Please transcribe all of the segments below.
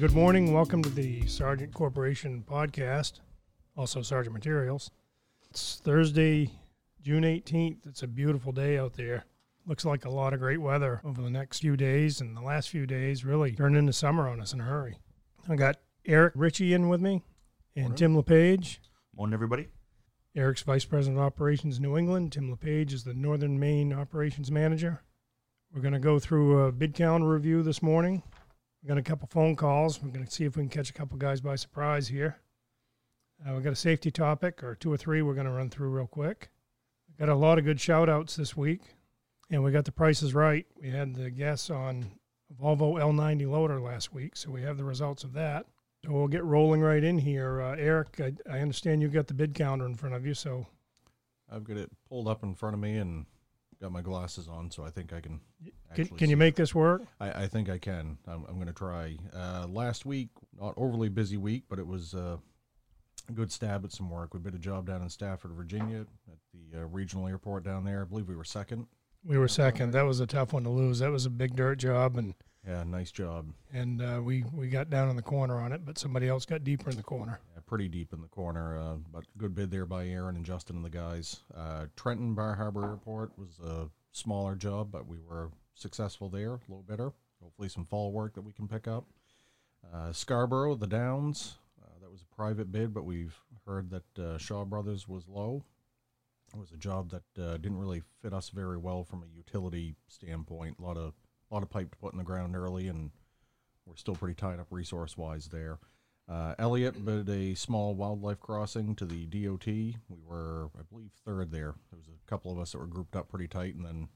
Good morning. Welcome to the Sergeant Corporation podcast, also Sergeant Materials. It's Thursday, June 18th. It's a beautiful day out there. Looks like a lot of great weather over the next few days, and the last few days really turned into summer on us in a hurry. I got Eric Ritchie in with me and morning. Tim LePage. Morning, everybody. Eric's Vice President of Operations New England. Tim LePage is the Northern Maine Operations Manager. We're going to go through a bid calendar review this morning. We've got a couple phone calls. We're going to see if we can catch a couple guys by surprise here. We've got a safety topic, or two or three we're going to run through real quick. We've got a lot of good shout-outs this week, and we got the prices right. We had the guess on Volvo L90 loader last week, so we have the results of that. So we'll get rolling right in here. Eric, I understand you've got the bid counter in front of you, so. I've got it pulled up in front of me and got my glasses on, so I think I can actually Can you make this work? I think I can. I'm going to try. Last week, not overly busy week, but it was a good stab at some work. We bid a job down in Stafford, Virginia, at the regional airport down there. I believe we were second. We were second. That was a tough one to lose. That was a big dirt job. And yeah, nice job. And we got down in the corner on it, but somebody else got deeper in the corner. Yeah, pretty deep in the corner, but good bid there by Aaron and Justin and the guys. Trenton, Bar Harbor Airport was a smaller job, but we were successful there, a little better. Hopefully some fall work that we can pick up. Scarborough, the Downs, that was a private bid, but we've heard that Shaw Brothers was low. It was a job that didn't really fit us very well from a utility standpoint. A lot of pipe to put in the ground early, and we're still pretty tied up resource-wise there. Elliot bid a small wildlife crossing to the DOT. We were, I believe, third there. There was a couple of us that were grouped up pretty tight, and then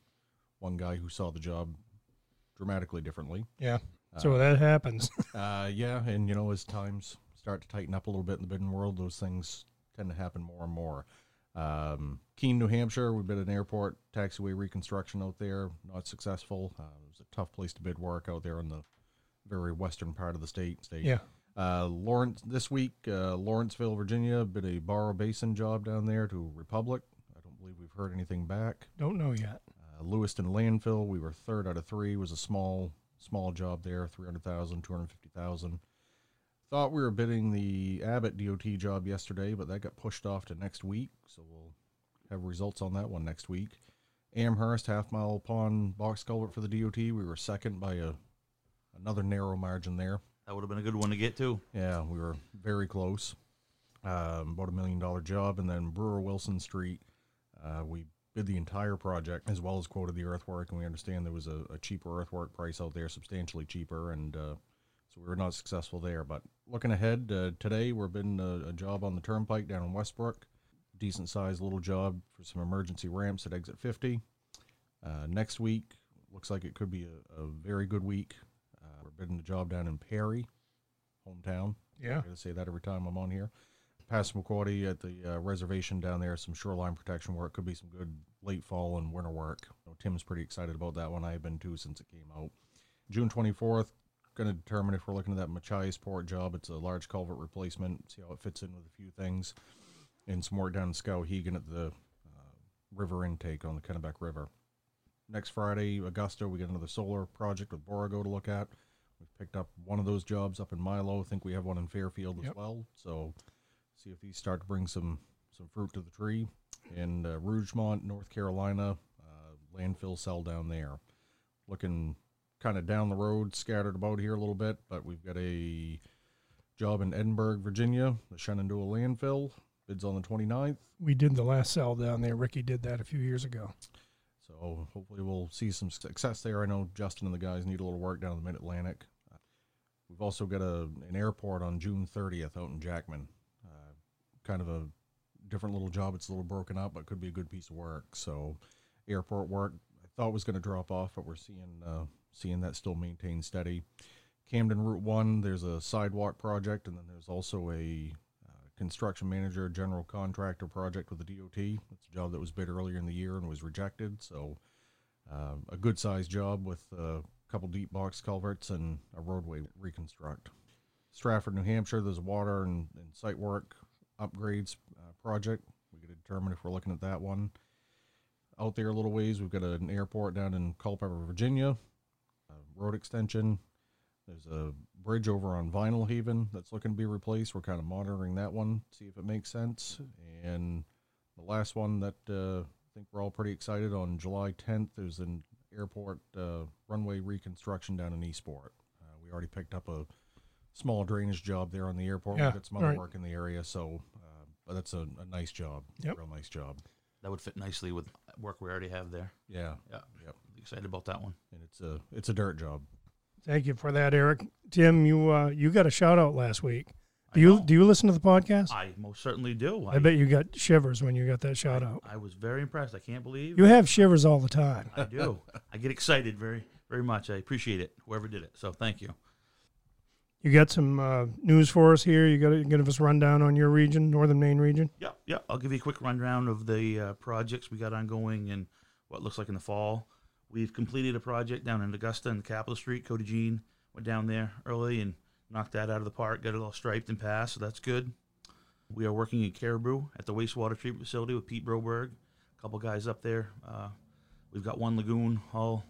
one guy who saw the job dramatically differently. Yeah, so that happens. Yeah, and, you know, as times start to tighten up a little bit in the bidding world, those things tend to happen more and more. Keene, New Hampshire, we've been at an airport taxiway reconstruction out there, not successful. It was a tough place to bid work out there in the very western part of the state. Yeah. This week, Lawrenceville, Virginia, bid a borrow basin job down there to Republic. I don't believe we've heard anything back. Don't know yet. Lewiston landfill, we were third out of three. It was a small job there, $300,000, $250,000. Thought we were bidding the Abbott DOT job yesterday, but that got pushed off to next week, so we'll have results on that one next week. Amherst, half-mile pond box culvert for the DOT. We were second by another narrow margin there. That would have been a good one to get to. Yeah, we were very close. About $1 million job, and then Brewer Wilson Street. We bid the entire project as well as quoted the earthwork, and we understand there was a cheaper earthwork price out there, substantially cheaper, and so we were not successful there. But looking ahead, today we're bidding a job on the Turnpike down in Westbrook. Decent-sized little job for some emergency ramps at Exit 50. Next week, looks like it could be a very good week. We're bidding a job down in Perry, hometown. Yeah. I gotta say that every time I'm on here. Passamaquoddy at the reservation down there, some shoreline protection work. Could be some good late fall and winter work. You know, Tim's pretty excited about that one. I have been too since it came out. June 24th. Going to determine if we're looking at that Machias Port job. It's a large culvert replacement. See how it fits in with a few things. And some work down in Skowhegan at the river intake on the Kennebec River. Next Friday, Augusta, we got another solar project with Borigo to look at. We've picked up one of those jobs up in Milo. I think we have one in Fairfield as well. So see if these start to bring some fruit to the tree. And Rougemont, North Carolina, landfill cell down there. Looking kind of down the road, scattered about here a little bit, but we've got a job in Edinburgh, Virginia, the Shenandoah landfill, bids on the 29th. We did the last sell down there. Ricky did that a few years ago. So hopefully we'll see some success there. I know Justin and the guys need a little work down in the Mid-Atlantic. We've also got an airport on June 30th out in Jackman. Kind of a different little job. It's a little broken up, but could be a good piece of work. So airport work, I thought was going to drop off, but we're seeing that still maintained steady. Camden Route 1, there's a sidewalk project, and then there's also a construction manager, general contractor project with the DOT. It's a job that was bid earlier in the year and was rejected. So a good sized job with a couple deep box culverts and a roadway reconstruct. Stafford, New Hampshire, there's a water and site work upgrades project. We could determine if we're looking at that one. Out there a little ways, we've got an airport down in Culpeper, Virginia, a road extension. There's a bridge over on Vinyl Haven that's looking to be replaced. We're kind of monitoring that one, see if it makes sense. And the last one that I think we're all pretty excited on, July 10th, there's an airport runway reconstruction down in Eastport. We already picked up a small drainage job there on the airport. Yeah, we've got some other work in the area, so but that's a nice job, yep. Real nice job. That would fit nicely with work we already have there. Yeah. Yeah. Yep. Excited about that one. And it's a dirt job. Thank you for that, Eric. Tim, you got a shout out last week. Do you listen to the podcast? I most certainly do. I bet you got shivers when you got that shout out. I was very impressed. I can't believe you have shivers all the time. I do. I get excited very, very much. I appreciate it. Whoever did it. So thank you. You got some news for us here. You got to give us a rundown on your region, Northern Maine region. Yeah. I'll give you a quick rundown of the projects we got ongoing and what looks like in the fall. We've completed a project down in Augusta and Capitol Street. Cody Jean went down there early and knocked that out of the park, got it all striped and passed, so that's good. We are working in Caribou at the wastewater treatment facility with Pete Broberg, a couple guys up there. We've got one lagoon all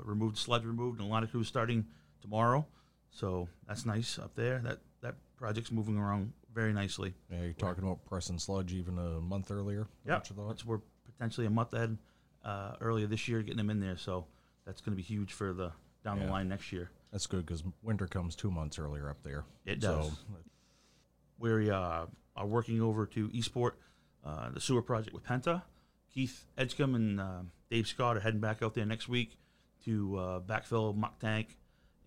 removed, sludge removed, and a lot of crews starting tomorrow. So that's nice up there. That project's moving around very nicely. Yeah, you're talking about pressing sludge even a month earlier. Yeah, we're potentially a month ahead earlier this year getting them in there. So that's going to be huge for the down the line next year. That's good because winter comes 2 months earlier up there. It does. So. We are working over to Eastport, the sewer project with Penta. Keith Edgecombe and Dave Scott are heading back out there next week to backfill muck tank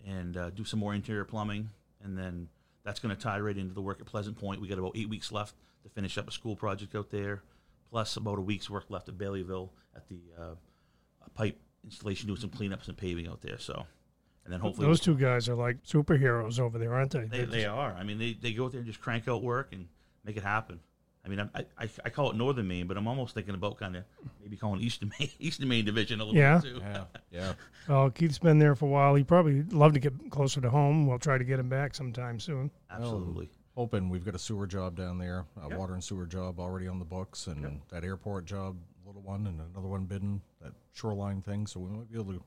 and do some more interior plumbing, and then that's going to tie right into the work at Pleasant Point. We got about 8 weeks left to finish up a school project out there, plus about a week's work left at Baileyville at the pipe installation, doing some cleanups and paving out there. So, and then hopefully those two guys are like superheroes over there, aren't they? They are. I mean, they go out there and just crank out work and make it happen. I mean, I call it Northern Maine, but I'm almost thinking about kind of maybe calling Eastern Maine Division a little bit too. Yeah. Well, Keith's been there for a while. He'd probably love to get closer to home. We'll try to get him back sometime soon. Absolutely. Well, hoping we've got a sewer job down there, water and sewer job already on the books, and that airport job, little one, and another one bidding, that shoreline thing. So we might be able to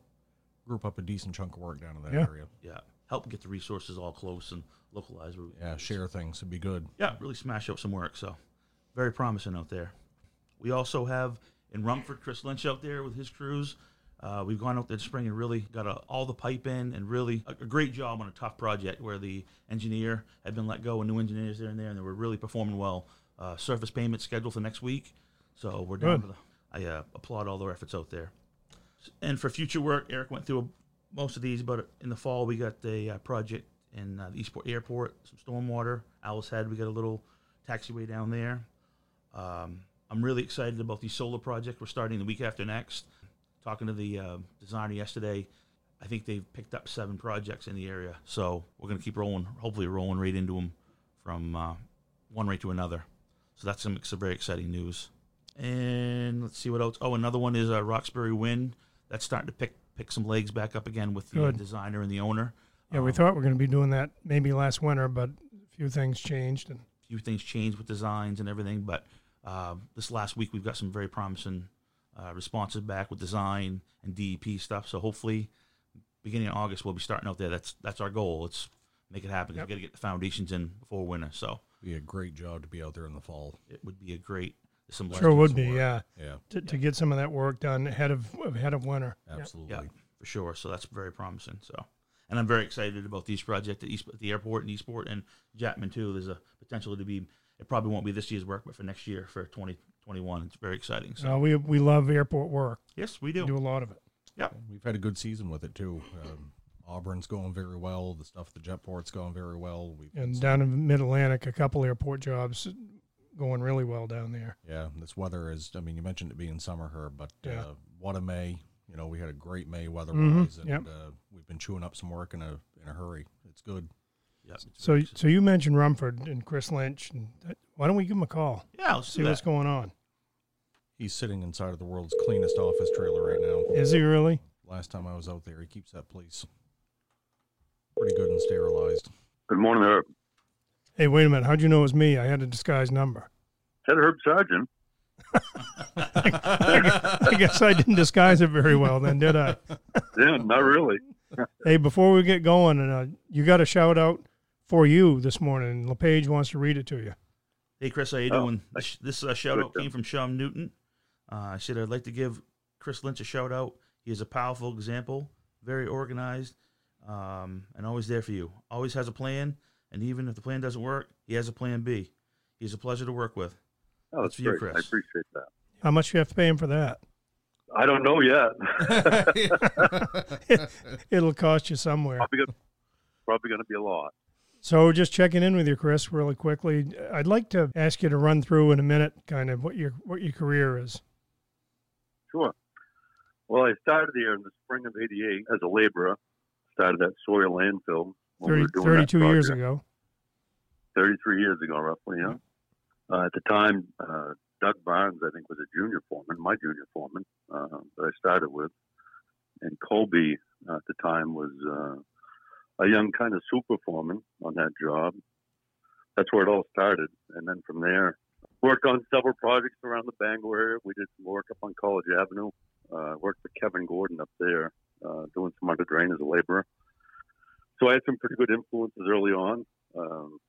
group up a decent chunk of work down in that area. Yeah. Help get the resources all close and localized. Yeah, share things would be good. Yeah, really smash up some work, so. Very promising out there. We also have in Rumford, Chris Lynch out there with his crews. We've gone out there this spring and really got all the pipe in and really a great job on a tough project where the engineer had been let go and new engineers there, and they were really performing well. Surface payment scheduled for next week. So we're down. I applaud all their efforts out there. And for future work, Eric went through most of these, but in the fall we got a project in the Eastport Airport, some stormwater. Owl's Head, we got a little taxiway down there. I'm really excited about the solar project we're starting the week after next. Talking to the designer yesterday, I think they've picked up 7 projects in the area. So we're going to keep rolling, hopefully rolling right into them from one right to another. So that's some very exciting news. And let's see what else. Oh, another one is Roxbury Wind. That's starting to pick some legs back up again with the designer and the owner. Yeah, we thought we were going to be doing that maybe last winter, but a few things changed. With designs and everything, but this last week we've got some very promising responses back with design and DEP stuff. So hopefully beginning of August we'll be starting out there. That's our goal. Let's make it happen. We've got to get the foundations in before winter. So it would be a great job to be out there in the fall. It would be a great to get some of that work done ahead of winter. Absolutely. Yeah, for sure. So that's very promising. So. And I'm very excited about these projects at the airport in Eastport and Jackman, too. There's a potential to be, it probably won't be this year's work, but for next year, for 2021, it's very exciting. So we love airport work. Yes, we do. We do a lot of it. Yeah. We've had a good season with it, too. Auburn's going very well. The stuff at the Jetport's going very well. And down in Mid-Atlantic, a couple airport jobs going really well down there. Yeah, this weather is, I mean, you mentioned it being summer here, but what a May. You know, we had a great May weather-wise, and we've been chewing up some work in a hurry. It's good. Yep. So you mentioned Rumford and Chris Lynch. And why don't we give him a call? Yeah, let's see what's going on. He's sitting inside of the world's cleanest office trailer right now. Is he really? Last time I was out there, he keeps that place pretty good and sterilized. Good morning, Herb. Hey, wait a minute. How'd you know it was me? I had a disguised number. Said Herb Sargent. I guess I didn't disguise it very well then, did I? Yeah, not really. Hey, before we get going, and you got a shout out for you this morning. LePage wants to read it to you. Hey, Chris, how you doing? This shout out came from Shum Newton. I said, I'd like to give Chris Lynch a shout out. He is a powerful example, very organized, and always there for you. Always has a plan, and even if the plan doesn't work, he has a plan B. He's a pleasure to work with. Oh, that's great. You, Chris. I appreciate that. How much do you have to pay him for that? I don't know yet. It'll cost you somewhere. Probably going to be a lot. So just checking in with you, Chris, really quickly. I'd like to ask you to run through in a minute kind of what your career is. Sure. Well, I started here in the spring of 88 as a laborer. Started at Sawyer Landfill. 32 years ago. 33 years ago, roughly, yeah. At the time, Doug Barnes, I think, was a junior foreman, my junior foreman that I started with. And Colby, at the time, was a young kind of super foreman on that job. That's where it all started. And then from there, worked on several projects around the Bangor area. We did some work up on College Avenue. Worked for Kevin Gordon up there, doing some under drain as a laborer. So I had some pretty good influences early on.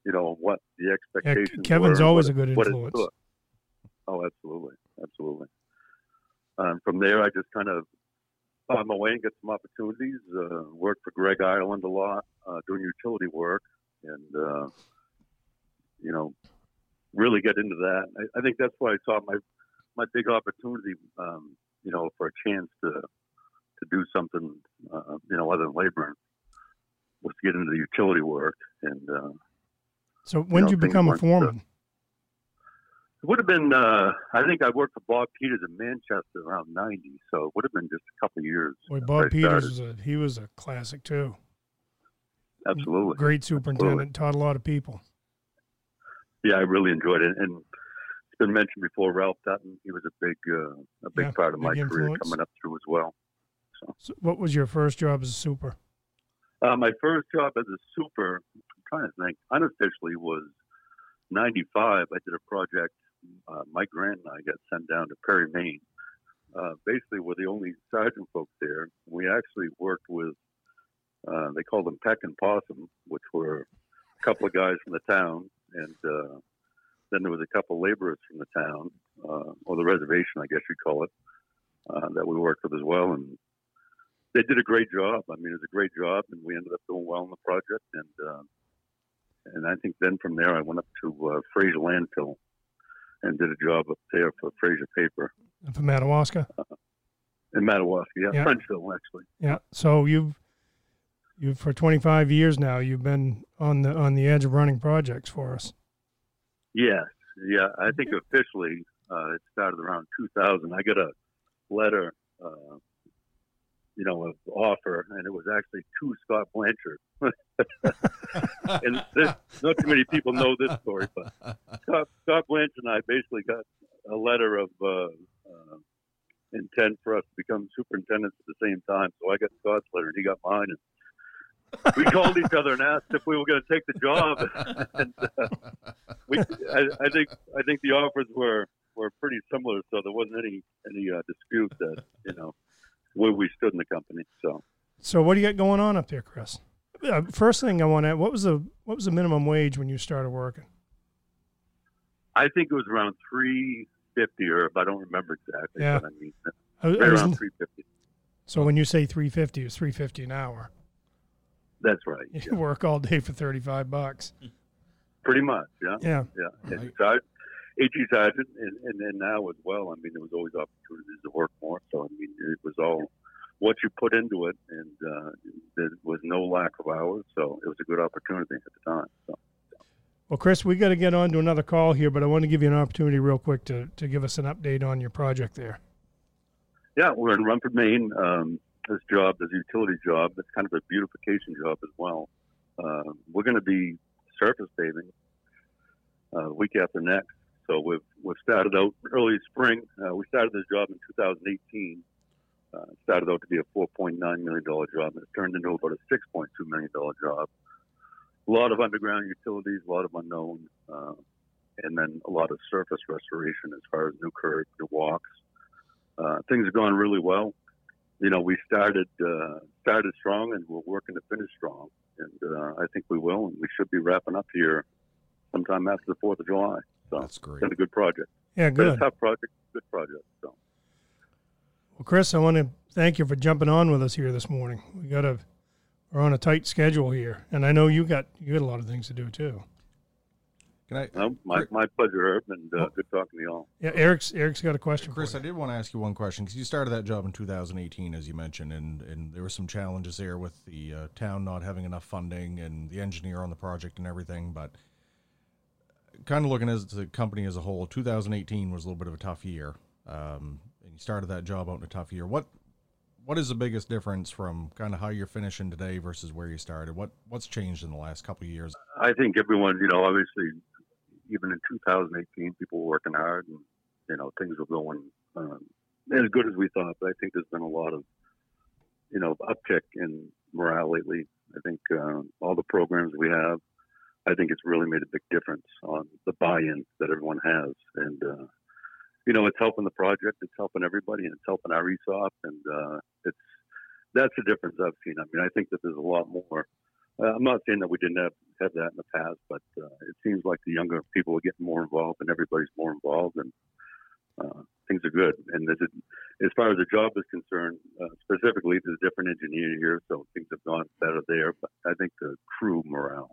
You know, what the expectations Kevin's were, always a good influence. Oh, absolutely. Absolutely. From there, I just kind of found my way and got some opportunities. Worked for Greg Ireland a lot, doing utility work and, you know, really get into that. I think that's why I saw my big opportunity, you know, for a chance to do something, you know, other than laboring. Was to get into the utility work. And so when did you become a foreman? It would have been, I think I worked for Bob Peters in Manchester around 90, so it would have been just a couple of years. Boy, Bob Peters, he was a classic too. Absolutely. Great superintendent, taught a lot of people. Yeah, I really enjoyed it. And it's been mentioned before, Ralph Dutton, he was a big part of my career coming up through as well. So what was your first job as a super? My first job as a super, I'm trying to think, unofficially was 95. I did a project, my grand and I got sent down to Perry, Maine. Basically, we're the only sergeant folks there. We actually worked with, they called them Peck and Possum, which were a couple of guys from the town. And then there was a couple of laborers from the town, or the reservation, I guess you'd call it, that we worked with as well. And they did a great job. I mean, it was a great job, and we ended up doing well on the project. And I think then from there, I went up to Fraser Landfill and did a job up there for Fraser Paper. And for Madawaska? In Madawaska, yeah. Frenchville, actually. Yeah. So you've for 25 years now, you've been on the edge of running projects for us. Yes. Yeah. I think officially it started around 2000. I got a letter, you know, an offer, and it was actually to Scott Blanchard. And not too many people know this story, but Scott Blanchard and I basically got a letter of intent for us to become superintendents at the same time. So I got Scott's letter, and he got mine. And we called each other and asked if we were going to take the job. And, I think the offers were pretty similar, so there wasn't any dispute that, you know, where we stood in the company. So what do you got going on up there, Chris? First thing I want to add, what was the minimum wage when you started working? I think it was around $3.50, or I don't remember exactly. Yeah. But I mean, right around $3.50. So when you say $3.50, it's $3.50 an hour. That's right. You work all day for $35. Pretty much, yeah. Yeah. Yeah. Right. A.G. Sergeant, and then now as well, I mean, there was always opportunities to work more. So, I mean, it was all what you put into it, and there was no lack of hours. So it was a good opportunity at the time. So. Well, Chris, we got to get on to another call here, but I want to give you an opportunity real quick to give us an update on your project there. Yeah, we're in Rumford, Maine. This job, this utility job, it's kind of a beautification job as well. We're going to be surface paving the week after next. So we've started out early spring. We started this job in 2018. It started out to be a $4.9 million job, and it turned into about a $6.2 million job. A lot of underground utilities, a lot of unknown, and then a lot of surface restoration as far as new curbs, new walks. Things have gone really well. You know, we started strong, and we're working to finish strong. And I think we will, and we should be wrapping up here sometime after the 4th of July. So that's great. It's been a good project. Yeah, good. It's been a tough project, good project. So. Well, Chris, I want to thank you for jumping on with us here this morning. We're on a tight schedule here, and I know you got a lot of things to do too. Can I? No, my pleasure, Herb, and good talking to you all. Yeah, Eric's got a question. Chris, for you. I did want to ask you one question because you started that job in 2018, as you mentioned, and there were some challenges there with the town not having enough funding and the engineer on the project and everything. But kind of looking at the company as a whole, 2018 was a little bit of a tough year, and you started that job out in a tough year. What is the biggest difference from kind of how you're finishing today versus where you started? What's changed in the last couple of years? I think everyone, you know, obviously, even in 2018, people were working hard, and you know, things were going as good as we thought. But I think there's been a lot of, you know, uptick in morale lately. I think all the programs we have, I think it's really made a big difference on the buy-in that everyone has, and you know, it's helping the project, it's helping everybody, and it's helping our ESOP, and that's the difference I've seen. I mean, I think that there's a lot more. I'm not saying that we didn't have that in the past, but it seems like the younger people are getting more involved, and everybody's more involved, and things are good. And as far as the job is concerned, specifically, there's a different engineer here, so things have gone better there, but I think the crew morale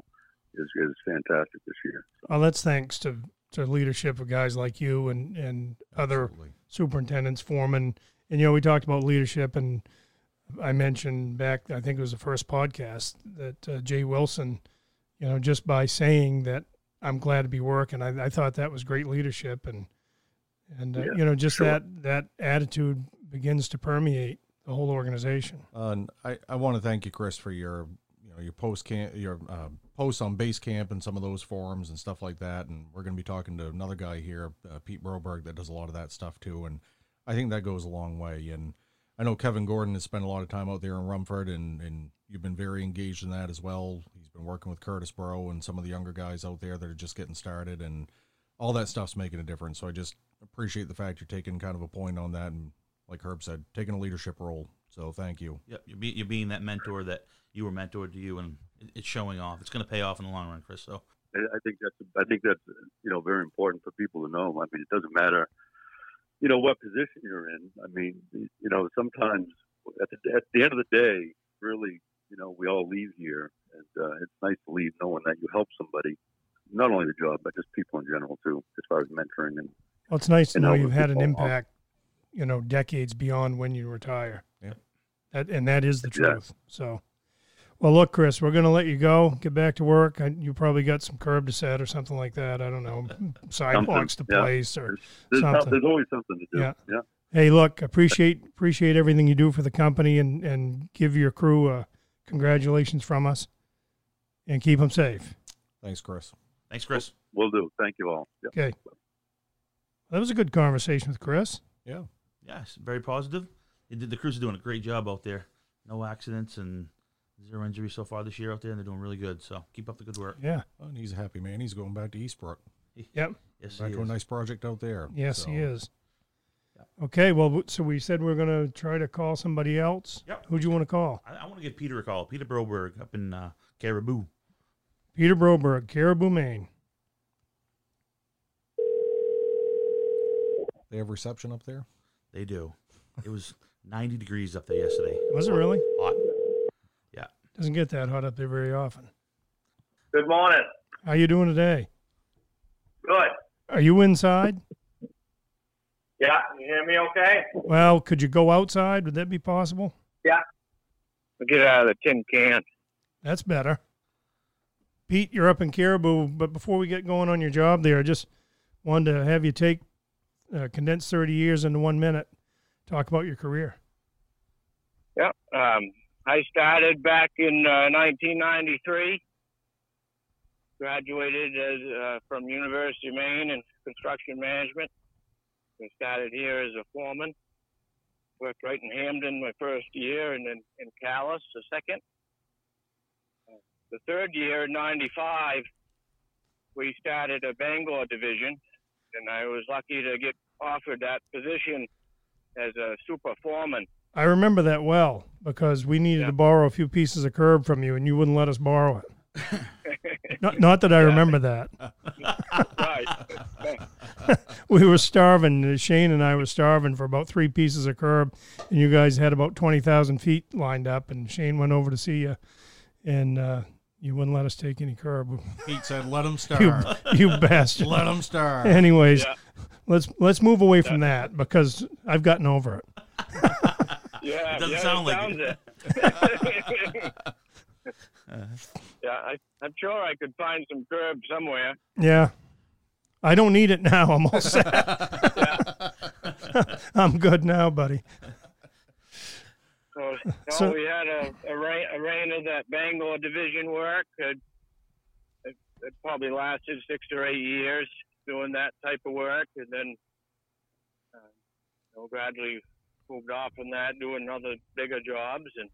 is fantastic this year. So. Well, that's thanks to leadership of guys like you and other Absolutely. Superintendents, foremen. And, you know, we talked about leadership, and I mentioned back, I think it was the first podcast, that Jay Wilson, you know, just by saying that I'm glad to be working, I thought that was great leadership. And you know, just sure. that attitude begins to permeate the whole organization. And I want to thank you, Chris, for your posts on Basecamp and some of those forums and stuff like that. And we're going to be talking to another guy here, Pete Broberg, that does a lot of that stuff too. And I think that goes a long way. And I know Kevin Gordon has spent a lot of time out there in Rumford, and you've been very engaged in that as well. He's been working with Curtis Burrow and some of the younger guys out there that are just getting started, and all that stuff's making a difference. So I just appreciate the fact you're taking kind of a point on that. And like Herb said, taking a leadership role. So thank you. Yep, you're being that mentor that you were mentored to you, and it's showing off. It's going to pay off in the long run, Chris. So I think that's you know, very important for people to know. I mean, it doesn't matter, you know, what position you're in. I mean, you know, sometimes at the end of the day, really, you know, we all leave here, and it's nice to leave knowing that you helped somebody, not only the job, but just people in general too, as far as mentoring. And well, it's nice to know you've had an impact, you know, decades beyond when you retire. Yeah, that is the truth. So. Well, look, Chris, we're going to let you go. Get back to work. You probably got some curb to set or something like that. I don't know, sidewalks to place or something. There's always something to do. Yeah. Hey, look, appreciate everything you do for the company, and give your crew congratulations from us, and keep them safe. Thanks, Chris. Will do. Thank you all. Yep. Okay. That was a good conversation with Chris. Yeah. Yes, very positive. The crews are doing a great job out there. No accidents and 0 injuries so far this year out there, and they're doing really good. So keep up the good work. Yeah. Oh, and he's a happy man. He's going back to Eastport. Yep. Yes, back to a nice project out there. Yes, so. He is. Yep. Okay, well, so we said we're going to try to call somebody else. Yep. Who'd you want to call? I want to give Peter a call. Peter Broberg up in Caribou. Peter Broberg, Caribou, Maine. They have reception up there? They do. It was 90 degrees up there yesterday. Was it really? Hot. Doesn't get that hot up there very often. Good morning. How you doing today? Good. Are you inside? Yeah. Can you hear me okay? Well, could you go outside? Would that be possible? Yeah. I'll get out of the tin can. That's better. Pete, you're up in Caribou, but before we get going on your job there, I just wanted to have you take condensed 30 years into 1 minute. Talk about your career. Yeah. I started back in 1993 graduated from University of Maine in construction management. I started here as a foreman. Worked right in Hamden my first year, and then in Callis the second. The third year, in 95, we started a Bangor division, and I was lucky to get offered that position as a super foreman. I remember that well, because we needed to borrow a few pieces of curb from you, and you wouldn't let us borrow it. Not that I remember that. Right. We were starving. Shane and I were starving for about 3 pieces of curb, and you guys had about 20,000 feet lined up, and Shane went over to see you, and you wouldn't let us take any curb. Pete said, let them starve. You bastard. Let them starve. Anyways, let's move away from that, because I've gotten over it. It doesn't sound like it. I'm sure I could find some curb somewhere. Yeah. I don't need it now. I'm all set. I'm good now, buddy. So we had a reign of that Bangor division work. It probably lasted 6 or 8 years doing that type of work, and then gradually moved off from that, doing other bigger jobs, and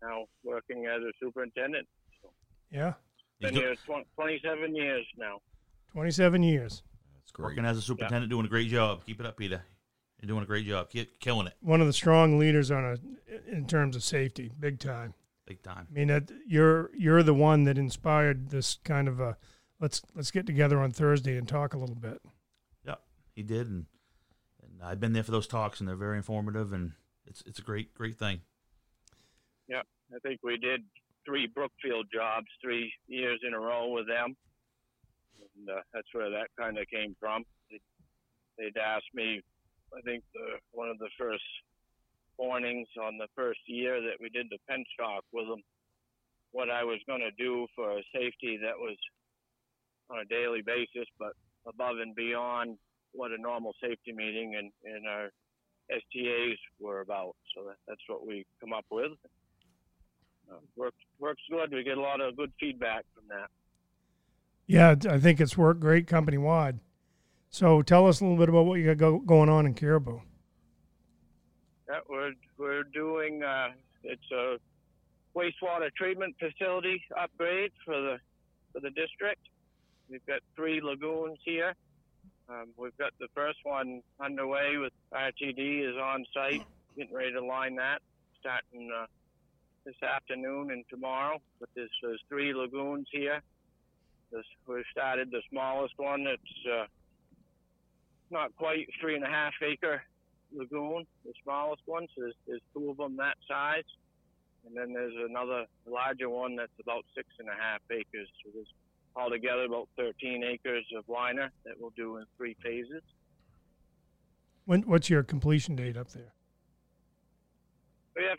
now working as a superintendent. So, yeah, been here 27 years now. 27 years. That's great. Working as a superintendent, doing a great job. Keep it up, Peter. You're doing a great job. Killing it. One of the strong leaders in terms of safety, big time. Big time. I mean, you're the one that inspired this kind of a let's get together on Thursday and talk a little bit. Yeah, he did, and I've been there for those talks, and they're very informative, and it's a great thing. Yeah, I think we did 3 Brookfield jobs 3 years in a row with them, and that's where that kind of came from. They'd asked me. I think one of the first mornings on the first year that we did the pen talk with them, what I was going to do for safety that was on a daily basis, but above and beyond what a normal safety meeting and our STAs were about. So that's what we come up with. Works good. We get a lot of good feedback from that. Yeah, I think it's worked great company-wide. So tell us a little bit about what you got going on in Caribou. Yeah, we're doing it's a wastewater treatment facility upgrade for the district. We've got 3 lagoons here. We've got the first one underway with RTD is on site, getting ready to line that, starting this afternoon and tomorrow. But there's 3 lagoons here. We've started the smallest one. It's not quite 3.5 acre lagoon, the smallest one. So there's 2 of them that size, and then there's another larger one that's about 6.5 acres. So there's altogether about 13 acres of liner that we'll do in 3 phases. What's your completion date up there? We have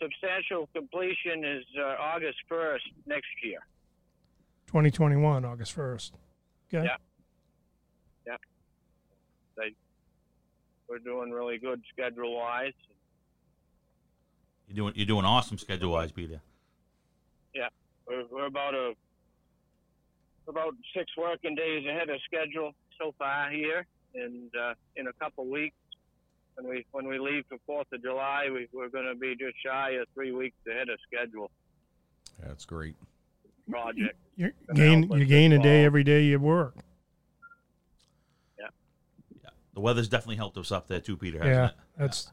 substantial completion is August 1st next year. 2021, August 1st. Okay. Yeah. We're doing really good schedule-wise. You're doing awesome schedule-wise, Peter. Yeah, we're about 6 working days ahead of schedule so far here, and in a couple weeks, when we leave for 4th of July, we're going to be just shy of 3 weeks ahead of schedule. That's great. Project. You gain a day every day you work. The weather's definitely helped us up there too, Peter, hasn't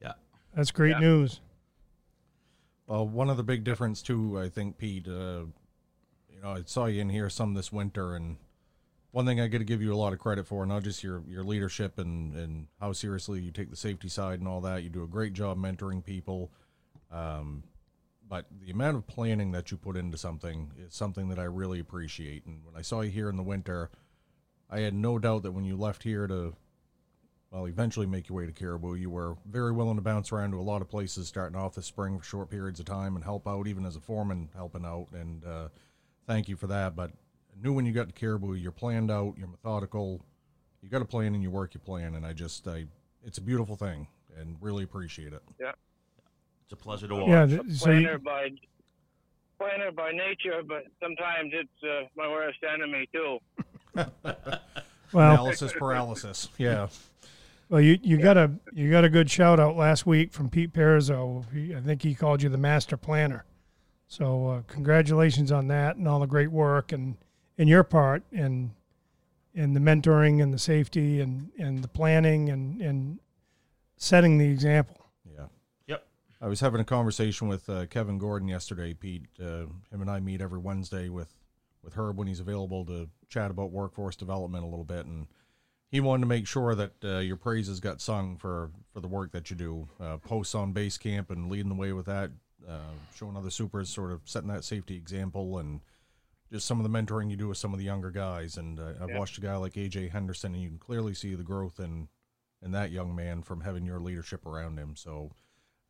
it? That's great news. Well, one of the big difference too, I think, Pete, I saw you in here some this winter, and one thing I got to give you a lot of credit for, not just your leadership and how seriously you take the safety side and all that. You do a great job mentoring people. But the amount of planning that you put into something is something that I really appreciate. And when I saw you here in the winter, I had no doubt that when you left here to eventually make your way to Caribou, you were very willing to bounce around to a lot of places, starting off this spring for short periods of time and help out, even as a foreman helping out, and thank you for that. But I knew when you got to Caribou, you're planned out, you're methodical, you got a plan and you work your plan, and I it's a beautiful thing and really appreciate it. Yeah. It's a pleasure to watch. Yeah, so planner by nature, but sometimes it's my worst enemy, too. Well, analysis paralysis, yeah. Well, you got a good shout out last week from Pete Perizzo. I think he called you the master planner. So congratulations on that and all the great work and your part and the mentoring and the safety and the planning and setting the example. Yeah. Yep. I was having a conversation with Kevin Gordon yesterday, Pete. Him and I meet every Wednesday with Herb when he's available to chat about workforce development a little bit, and he wanted to make sure that your praises got sung for the work that you do. Posts on base camp and leading the way with that, showing other supers, sort of setting that safety example, and just some of the mentoring you do with some of the younger guys. And I've watched a guy like A.J. Henderson, and you can clearly see the growth in that young man from having your leadership around him. So,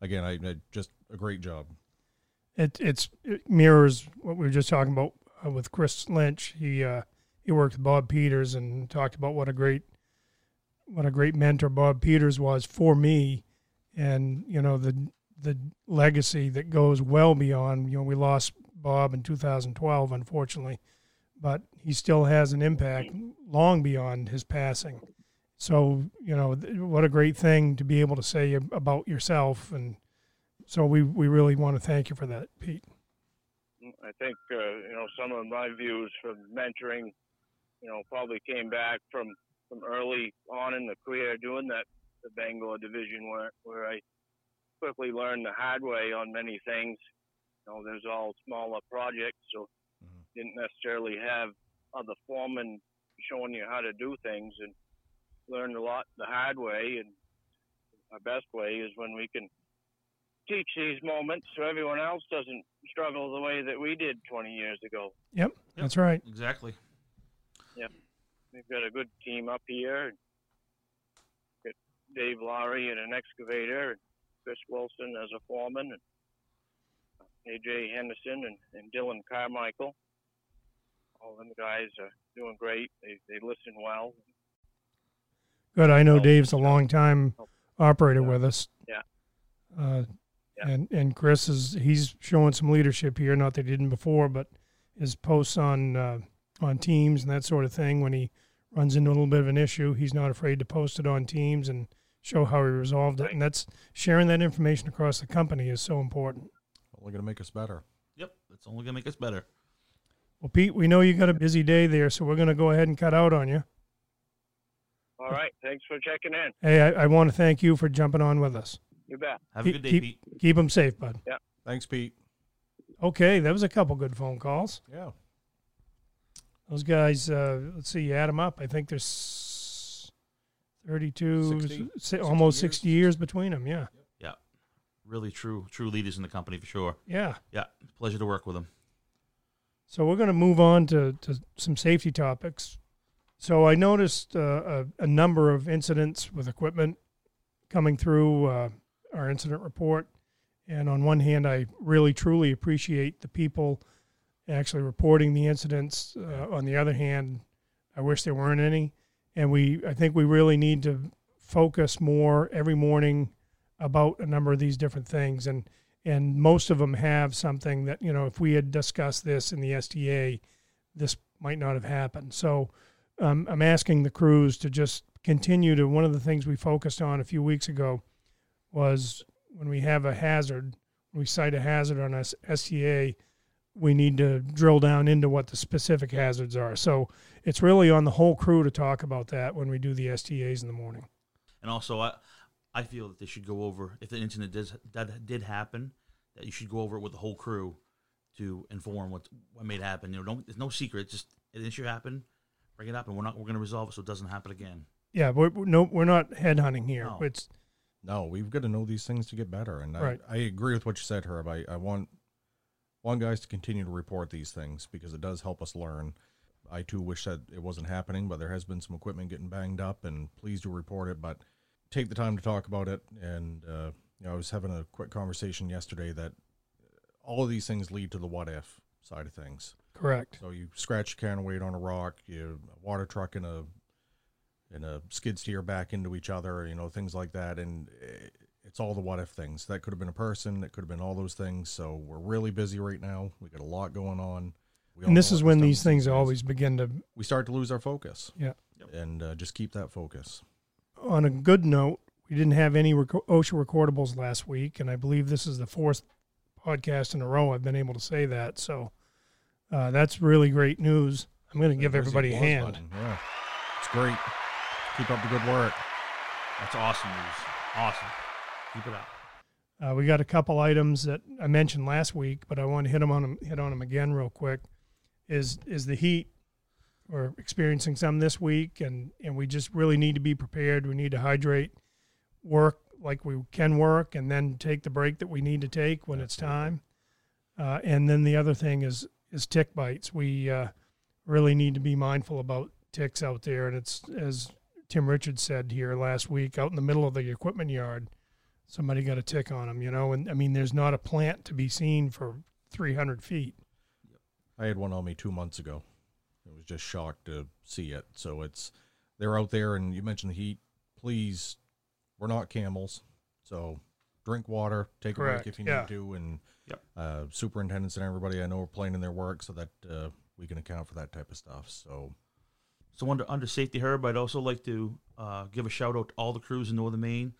again, I just a great job. It mirrors what we were just talking about with Chris Lynch. He worked with Bob Peters and talked about what a great mentor Bob Peters was for me, and you know the legacy that goes well beyond. You know, we lost Bob in 2012, unfortunately, but he still has an impact long beyond his passing. So you know, what a great thing to be able to say about yourself, and so we really want to thank you for that, Pete. I think you know, some of my views from mentoring, you know, probably came back from early on in the career doing that, the Bangor division, where I quickly learned the hard way on many things. You know, there's all smaller projects, so didn't necessarily have other foremen showing you how to do things, and learned a lot the hard way. And our best way is when we can teach these moments so everyone else doesn't struggle the way that we did 20 years ago. Yep. That's right. Exactly. Yep. We've got a good team up here. Got Dave Lowry and an excavator, and Chris Wilson as a foreman, and A.J. Henderson and Dylan Carmichael. All them guys are doing great. They listen well. Good. I know Dave's a long-time operator with us. Yeah. And Chris he's showing some leadership here. Not that he didn't before, but his posts on teams and that sort of thing, when he runs into a little bit of an issue, he's not afraid to post it on teams and show how he resolved it. And that's sharing that information across the company is so important. Only going to make us better. Yep, it's only going to make us better. Well, Pete, we know you got a busy day there, so we're going to go ahead and cut out on you. All right, thanks for checking in. Hey, I want to thank you for jumping on with us. You bet. Have a good day, Pete. Keep them safe, bud. Yeah. Thanks, Pete. Okay, that was a couple good phone calls. Yeah. Those guys, let's see, you add them up. I think there's 32, 60, almost 60 years between them, yeah. Yeah, really true leaders in the company for sure. Yeah. Yeah, pleasure to work with them. So we're going to move on to some safety topics. So I noticed a number of incidents with equipment coming through our incident report. And on one hand, I really, truly appreciate the people actually reporting the incidents. On the other hand, I wish there weren't any. And I think we really need to focus more every morning about a number of these different things. And most of them have something that, you know, if we had discussed this in the STA, this might not have happened. So I'm asking the crews to just continue to, one of the things we focused on a few weeks ago was when we have a hazard, we cite a hazard on our STA, we need to drill down into what the specific hazards are. So it's really on the whole crew to talk about that when we do the STAs in the morning. And also, I feel that they should go over, if the incident did happen, that you should go over it with the whole crew to inform what made it happen. You know, there's no secret. Just an issue happened, bring it up, and we're going to resolve it so it doesn't happen again. Yeah, we're not headhunting here. No. We've got to know these things to get better. And right. I agree with what you said, Herb. I want guys to continue to report these things because it does help us learn. I, too, wish that it wasn't happening, but there has been some equipment getting banged up, and please do report it, but take the time to talk about it. And you know, I was having a quick conversation yesterday that all of these things lead to the what-if side of things. Correct. So you scratch your counterweight on a rock, you water truck in a skid steer back into each other, you know, things like that. And It's all the what if things. That could have been a person. That could have been all those things. So we're really busy right now. We got a lot going on. And this is when these things always begin to... We start to lose our focus. Yeah. And just keep that focus. On a good note, we didn't have any OSHA recordables last week, and I believe this is the fourth podcast in a row I've been able to say that. So that's really great news. I'm going to give everybody a hand. Yeah. It's great. Keep up the good work. That's awesome news. Awesome. Keep it up. We got a couple items that I mentioned last week, but I want to hit on them again real quick. Is the heat. We're experiencing some this week, and we just really need to be prepared. We need to hydrate, work like we can work, and then take the break that we need to take when it's time. And then the other thing is tick bites. We really need to be mindful about ticks out there, and it's, as Tim Richards said here last week, out in the middle of the equipment yard, somebody got a tick on them, you know. And, I mean, there's not a plant to be seen for 300 feet. I had one on me 2 months ago. I was just shocked to see it. So they're out there, and you mentioned the heat. Please, we're not camels. So drink water, take a break if you need to, and superintendents and everybody I know are playing in their work so that we can account for that type of stuff. So under Safety Herb, I'd also like to give a shout-out to all the crews in northern Maine.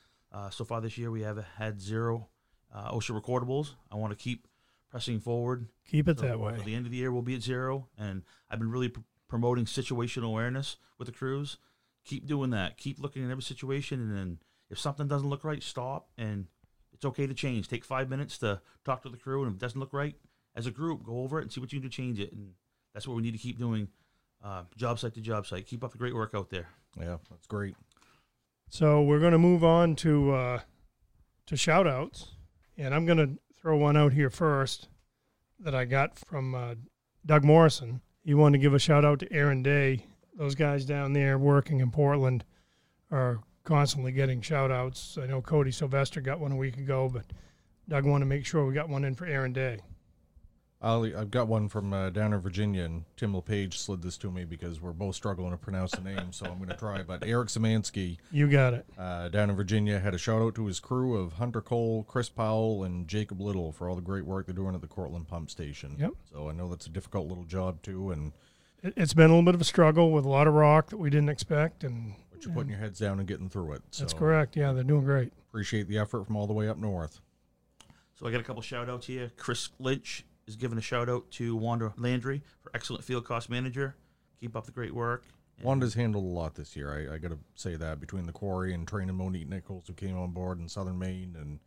So far this year, we have had zero OSHA recordables. I want to keep pressing forward. Keep it that way. At the end of the year, we'll be at zero. And I've been really promoting situational awareness with the crews. Keep doing that. Keep looking at every situation. And then if something doesn't look right, stop. And it's okay to change. Take 5 minutes to talk to the crew. And if it doesn't look right, as a group, go over it and see what you can do to change it. And that's what we need to keep doing. Job site to job site. Keep up the great work out there. Yeah, that's great. So we're going to move on to shout-outs, and I'm going to throw one out here first that I got from Doug Morrison. He wanted to give a shout-out to Aaron Day. Those guys down there working in Portland are constantly getting shout-outs. I know Cody Sylvester got one a week ago, but Doug wanted to make sure we got one in for Aaron Day. I've got one from down in Virginia, and Tim LePage slid this to me because we're both struggling to pronounce the name, so I'm going to try. But Eric Szymanski, you got it, down in Virginia, had a shout-out to his crew of Hunter Cole, Chris Powell, and Jacob Little for all the great work they're doing at the Cortland Pump Station. Yep. So I know that's a difficult little job, too. And it's been a little bit of a struggle with a lot of rock that we didn't expect. But you're putting your heads down and getting through it. So that's correct. Yeah, they're doing great. Appreciate the effort from all the way up north. So I got a couple shout-outs here. Chris Lynch is giving a shout-out to Wanda Landry for excellent field cost manager. Keep up the great work. And Wanda's handled a lot this year. I got to say that, between the quarry and training Monique Nichols, who came on board in southern Maine, and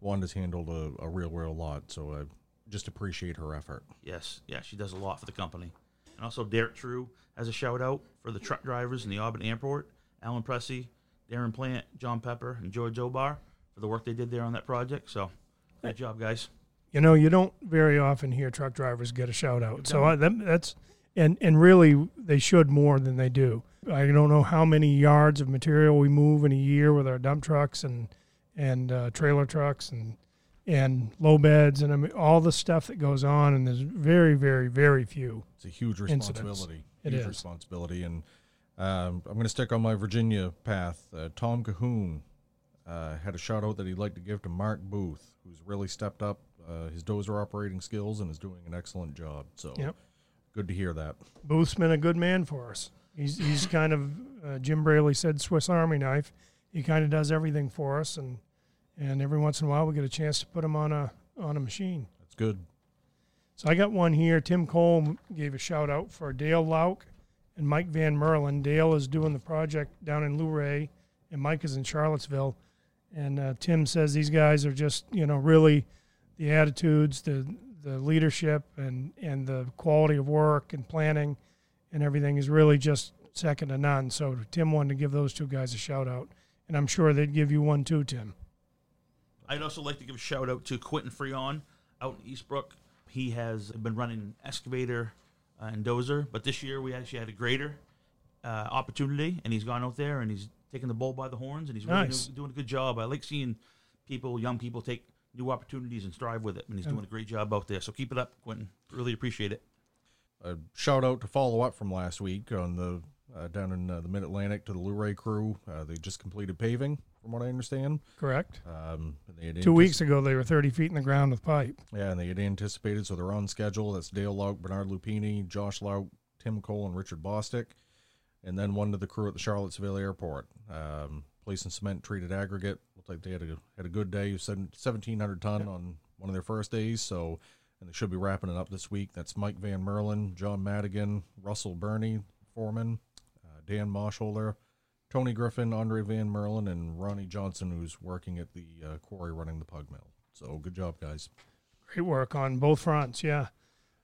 Wanda's handled a real lot. So I just appreciate her effort. Yes. Yeah, she does a lot for the company. And also Derek True has a shout-out for the truck drivers in the Auburn Airport, Alan Pressey, Darren Plant, John Pepper, and George Obar for the work they did there on that project. So great job, guys. You know, you don't very often hear truck drivers get a shout-out. So and really they should more than they do. I don't know how many yards of material we move in a year with our dump trucks and trailer trucks and low beds and, I mean, all the stuff that goes on, and there's very, very, very few. It's a huge responsibility. It is. And I'm going to stick on my Virginia path. Tom Cahoon had a shout-out that he'd like to give to Mark Booth, who's really stepped up his dozer operating skills and is doing an excellent job. So good to hear that. Booth's been a good man for us. He's kind of, Jim Braley said, Swiss Army knife. He kind of does everything for us, and every once in a while we get a chance to put him on a machine. That's good. So I got one here. Tim Cole gave a shout-out for Dale Lauk and Mike Van Merlin. Dale is doing the project down in Luray, and Mike is in Charlottesville. And Tim says these guys are just, you know, really the attitudes, the leadership, and the quality of work and planning and everything is really just second to none. So Tim wanted to give those two guys a shout-out, and I'm sure they'd give you one too, Tim. I'd also like to give a shout-out to Quentin Freon out in Eastbrook. He has been running excavator and dozer, but this year we actually had a greater opportunity, and he's gone out there and he's taking the bull by the horns, and he's really doing a good job. I like seeing young people take new opportunities and strive with it, and he's doing a great job out there. So keep it up, Quentin. Really appreciate it. A shout out to follow up from last week on the down in the Mid-Atlantic to the Luray crew. They just completed paving from what I understand. Correct. They had 2 weeks ago, they were 30 feet in the ground with pipe. Yeah, and they had anticipated, so they're on schedule. That's Dale Lauk, Bernard Lupini, Josh Lauk, Tim Cole, and Richard Bostick. And then one to the crew at the Charlottesville Airport. Police and cement treated aggregate. Looked like they had a good day, 1,700 ton on one of their first days. So, and they should be wrapping it up this week. That's Mike Van Merlin, John Madigan, Russell Burney, foreman, Dan Mosholder, Tony Griffin, Andre Van Merlin, and Ronnie Johnson, who's working at the quarry running the pug mill. So good job, guys. Great work on both fronts, yeah.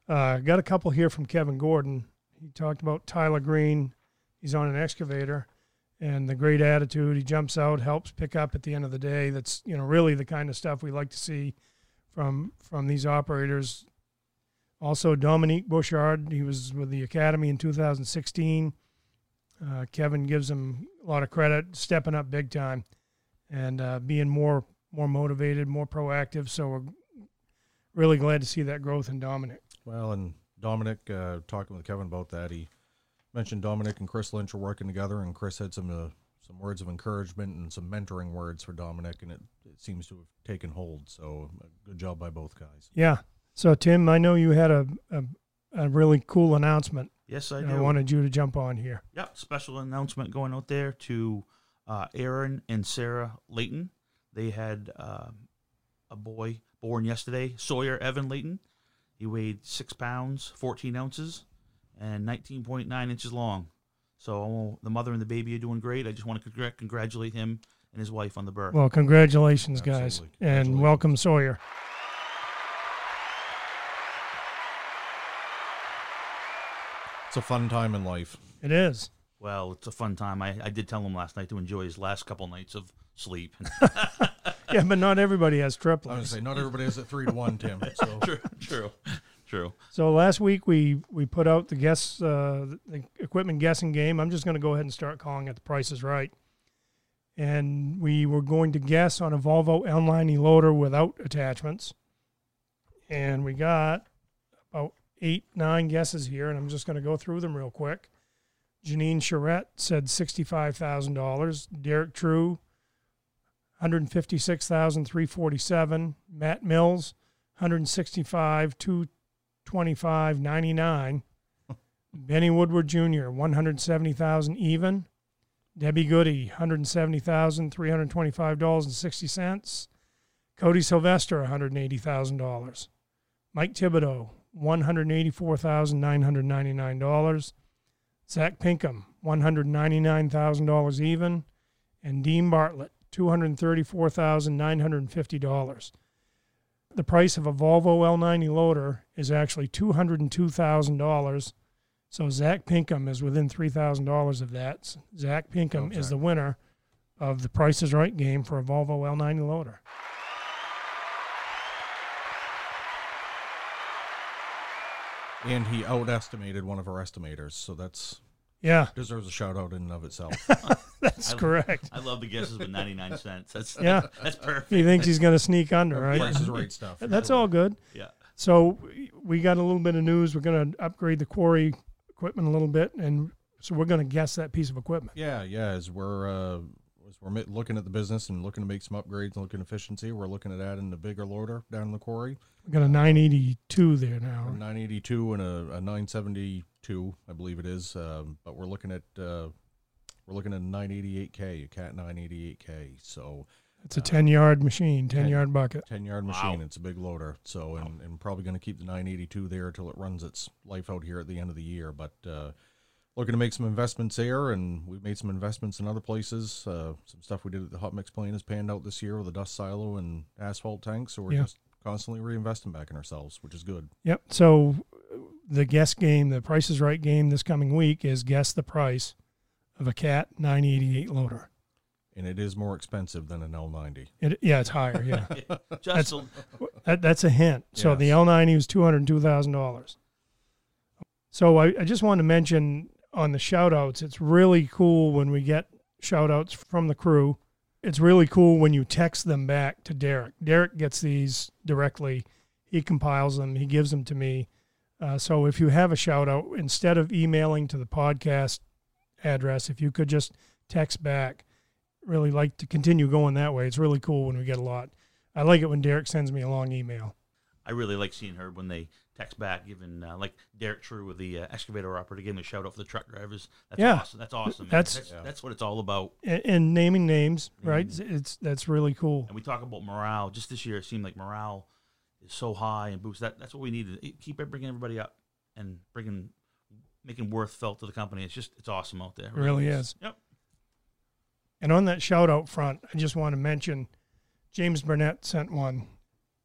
Got a couple here from Kevin Gordon. He talked about Tyler Green. He's on an excavator, and the great attitude. He jumps out, helps pick up at the end of the day. That's, you know, really the kind of stuff we like to see from these operators. Also, Dominique Bouchard, he was with the Academy in 2016. Kevin gives him a lot of credit, stepping up big time and being more motivated, more proactive. So we're really glad to see that growth in Dominic. Well, and Dominic, talking with Kevin about that, he mentioned Dominic and Chris Lynch were working together, and Chris had some words of encouragement and some mentoring words for Dominic, and it seems to have taken hold. So good job by both guys. Yeah. So, Tim, I know you had a really cool announcement. Yes, I do. I wanted you to jump on here. Yeah, special announcement going out there to Aaron and Sarah Layton. They had a boy born yesterday, Sawyer Evan Layton. He weighed 6 pounds, 14 ounces, and 19.9 inches long. So the mother and the baby are doing great. I just want to congratulate him and his wife on the birth. Well, congratulations, guys. Congratulations. And welcome, Sawyer. It's a fun time in life. It is. Well, it's a fun time. I did tell him last night to enjoy his last couple nights of sleep. Yeah, but not everybody has triplets. I was going to say, not everybody has a 3-to-1, Tim. So. True. So last week we put out the the equipment guessing game. I'm just going to go ahead and start calling it The Price is Right. And we were going to guess on a Volvo L90 loader without attachments. And we got about 8, 9 guesses here, and I'm just going to go through them real quick. Janine Charette said $65,000. Derek True, $156,347. Matt Mills, $165,225.99. Benny Woodward Jr., $170,000 even. Debbie Goody, $170,325.60. Cody Sylvester, $180,000. Mike Thibodeau, $184,999. Zach Pinkham, $199,000 even. And Dean Bartlett, $234,950. The price of a Volvo L90 loader is actually $202,000. So Zach Pinkham is within $3,000 of that. Zach Pinkham is the winner of the Price is Right game for a Volvo L90 loader. And he outestimated one of our estimators, so that's deserves a shout out in and of itself. That's correct. I love the guesses with 99 cents. That's that's perfect. He thinks he's going to sneak under, right? Price is Right stuff. That's all good. Yeah. So we got a little bit of news. We're going to upgrade the quarry equipment a little bit, and so we're going to guess that piece of equipment. Yeah. As we're looking at the business and looking to make some upgrades and looking at efficiency, we're looking at adding the bigger loader down in the quarry. We got a 982 there now. Right? 982 and a 972, I believe it is. But we're looking at a 988K, a CAT 988K. So it's a 10-yard machine, 10-yard bucket. 10-yard machine. Wow. It's a big loader. So and probably going to keep the 982 there until it runs its life out here at the end of the year. But looking to make some investments there, and we've made some investments in other places. Some stuff we did at the hot mix plant has panned out this year with a dust silo and asphalt tanks, so we're just constantly reinvesting back in ourselves, which is good. Yep. So the guess game, the Price is Right game this coming week is guess the price of a CAT 988 loader. And it is more expensive than an L90. It's higher, yeah. That's a hint. Yes. So the L90 was $202,000. So I just want to mention – on the shout-outs, it's really cool when we get shout-outs from the crew. It's really cool when you text them back to Derek. Derek gets these directly. He compiles them. He gives them to me. So if you have a shout-out, instead of emailing to the podcast address, if you could just text back, really like to continue going that way. It's really cool when we get a lot. I like it when Derek sends me a long email. I really like seeing her when they text back, giving like Derek True with the excavator operator giving a shout out for the truck drivers. That's awesome. That's awesome. That's what it's all about. And naming names, right? Mm-hmm. That's really cool. And we talk about morale. Just this year, it seemed like morale is so high and boost. That's what we needed. Keep bringing everybody up and making worth felt to the company. It's awesome out there. It really is. Yep. And on that shout out front, I just want to mention James Burnett sent one.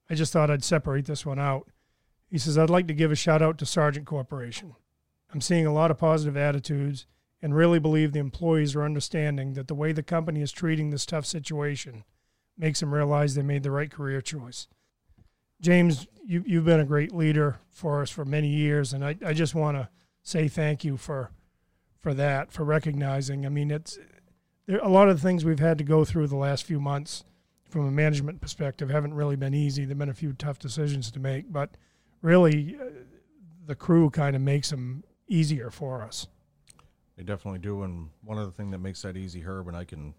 I just thought I'd separate this one out. He says, I'd like to give a shout out to Sergeant Corporation. I'm seeing a lot of positive attitudes and really believe the employees are understanding that the way the company is treating this tough situation makes them realize they made the right career choice. James, you've been a great leader for us for many years, and I just want to say thank you for that, for recognizing. I mean, a lot of the things we've had to go through the last few months from a management perspective haven't really been easy. There have been a few tough decisions to make, but really the crew kind of makes them easier for us. They definitely do, and one other thing that makes that easy, Herb, and I can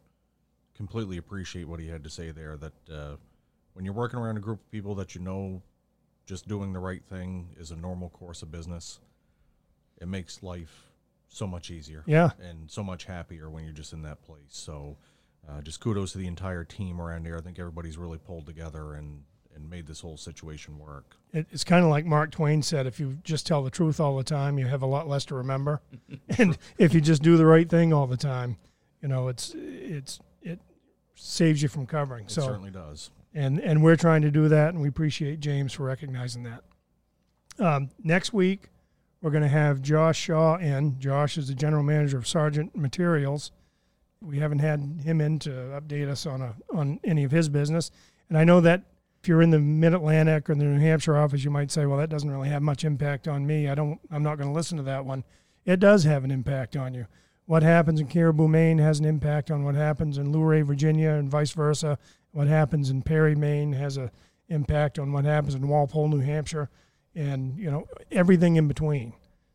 completely appreciate what he had to say there, that when you're working around a group of people that you know just doing the right thing is a normal course of business, it makes life so much easier and so much happier when you're just in that place. So just kudos to the entire team around here. I think everybody's really pulled together and made this whole situation work. It's kind of like Mark Twain said, if you just tell the truth all the time, you have a lot less to remember. And if you just do the right thing all the time, you know, it saves you from covering. It certainly does. And we're trying to do that, and we appreciate James for recognizing that. Next week, we're going to have Josh Shaw in. Josh is the general manager of Sergeant Materials. We haven't had him in to update us on any of his business. And I know that if you're in the Mid-Atlantic or in the New Hampshire office, you might say, well, that doesn't really have much impact on me. I'm not going to listen to that one. It does have an impact on you. What happens in Caribou, Maine has an impact on what happens in Luray, Virginia, and vice versa. What happens in Perry, Maine has an impact on what happens in Walpole, New Hampshire, and, you know, everything in between.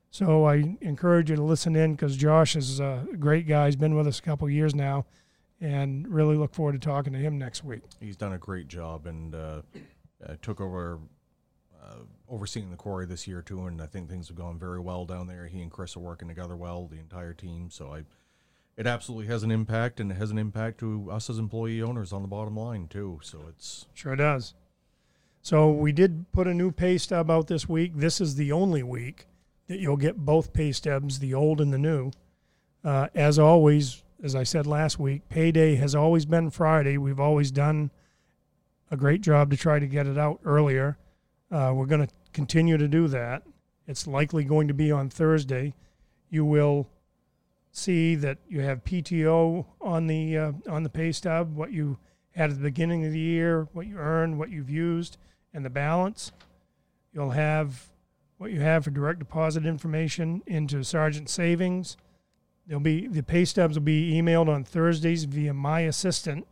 So I encourage you to listen in, because Josh is a great guy. He's been with us a couple of years now, and really look forward to talking to him next week. He's done a great job, and took over overseeing the quarry this year too, and I think things have gone very well down there. He and Chris are working together well, the entire team. So it absolutely has an impact, and it has an impact to us as employee owners on the bottom line too. So it's sure does. So we did put a new pay stub out this week. This is the only week that you'll get both pay stubs, the old and the new. As always, as I said last week, payday has always been Friday. We've always done a great job to try to get it out earlier. We're going to continue to do that. It's likely going to be on Thursday. You will see that you have PTO on the pay stub, what you had at the beginning of the year, what you earned, what you've used, and the balance. You'll have what you have for direct deposit information into Sergeant Savings. The pay stubs will be emailed on Thursdays via my assistant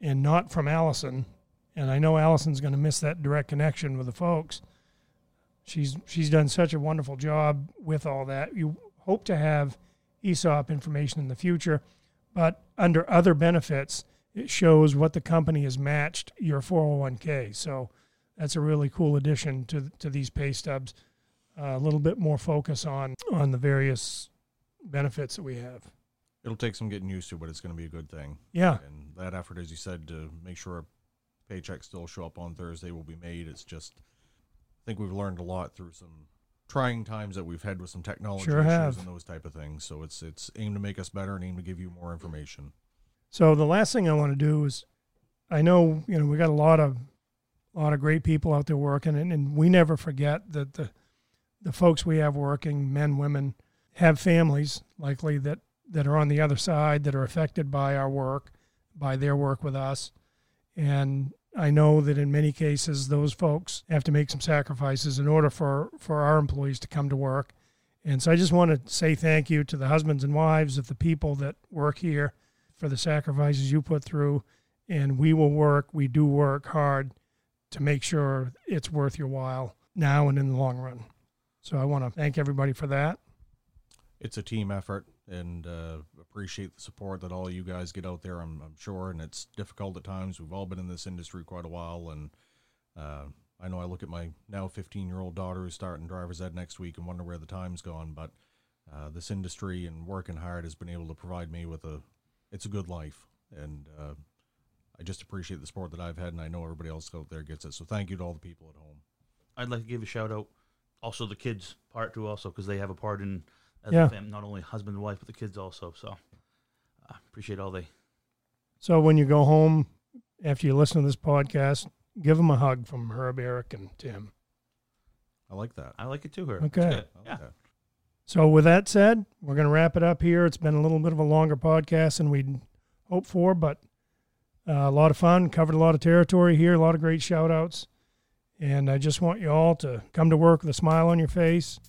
and not from Allison. And I know Allison's going to miss that direct connection with the folks. She's done such a wonderful job with all that. You hope to have ESOP information in the future, but under other benefits, it shows what the company has matched your 401k. So that's a really cool addition to these pay stubs. A little bit more focus on the various benefits that we have. It'll take some getting used to, but it's going to be a good thing. Yeah. And that effort, as you said, to make sure our paychecks still show up on Thursday will be made. It's just, I think we've learned a lot through some trying times that we've had with some technology issues and those type of things. So it's aimed to make us better and aimed to give you more information. So the last thing I want to do is, I know, you know, we got a lot of great people out there working, and we never forget that the folks we have working, men, women, have families likely that are on the other side, that are affected by our work, by their work with us. And I know that in many cases, those folks have to make some sacrifices in order for our employees to come to work. And so I just want to say thank you to the husbands and wives of the people that work here for the sacrifices you put through. And we do work hard to make sure it's worth your while now and in the long run. So I want to thank everybody for that. It's a team effort. and appreciate the support that all you guys get out there, I'm sure. And it's difficult at times. We've all been in this industry quite a while. And I know I look at my now 15-year-old daughter who's starting driver's ed next week and wonder where the time's gone. But this industry and working hard has been able to provide me with it's a good life. And I just appreciate the support that I've had, and I know everybody else out there gets it. So thank you to all the people at home. I'd like to give a shout-out also the kids part, too, also, because they have a part in the family, not only husband and wife, but the kids also. So I appreciate all they. So when you go home, after you listen to this podcast, give them a hug from Herb, Eric, and Tim. I like that. I like it, too, Herb. Okay. I like that. So with that said, we're going to wrap it up here. It's been a little bit of a longer podcast than we'd hoped for, but a lot of fun. Covered a lot of territory here, a lot of great shout-outs. And I just want you all to come to work with a smile on your face,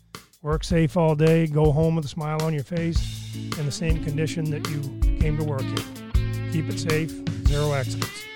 work safe all day, go home with a smile on your face in the same condition that you came to work in. Keep it safe, zero accidents.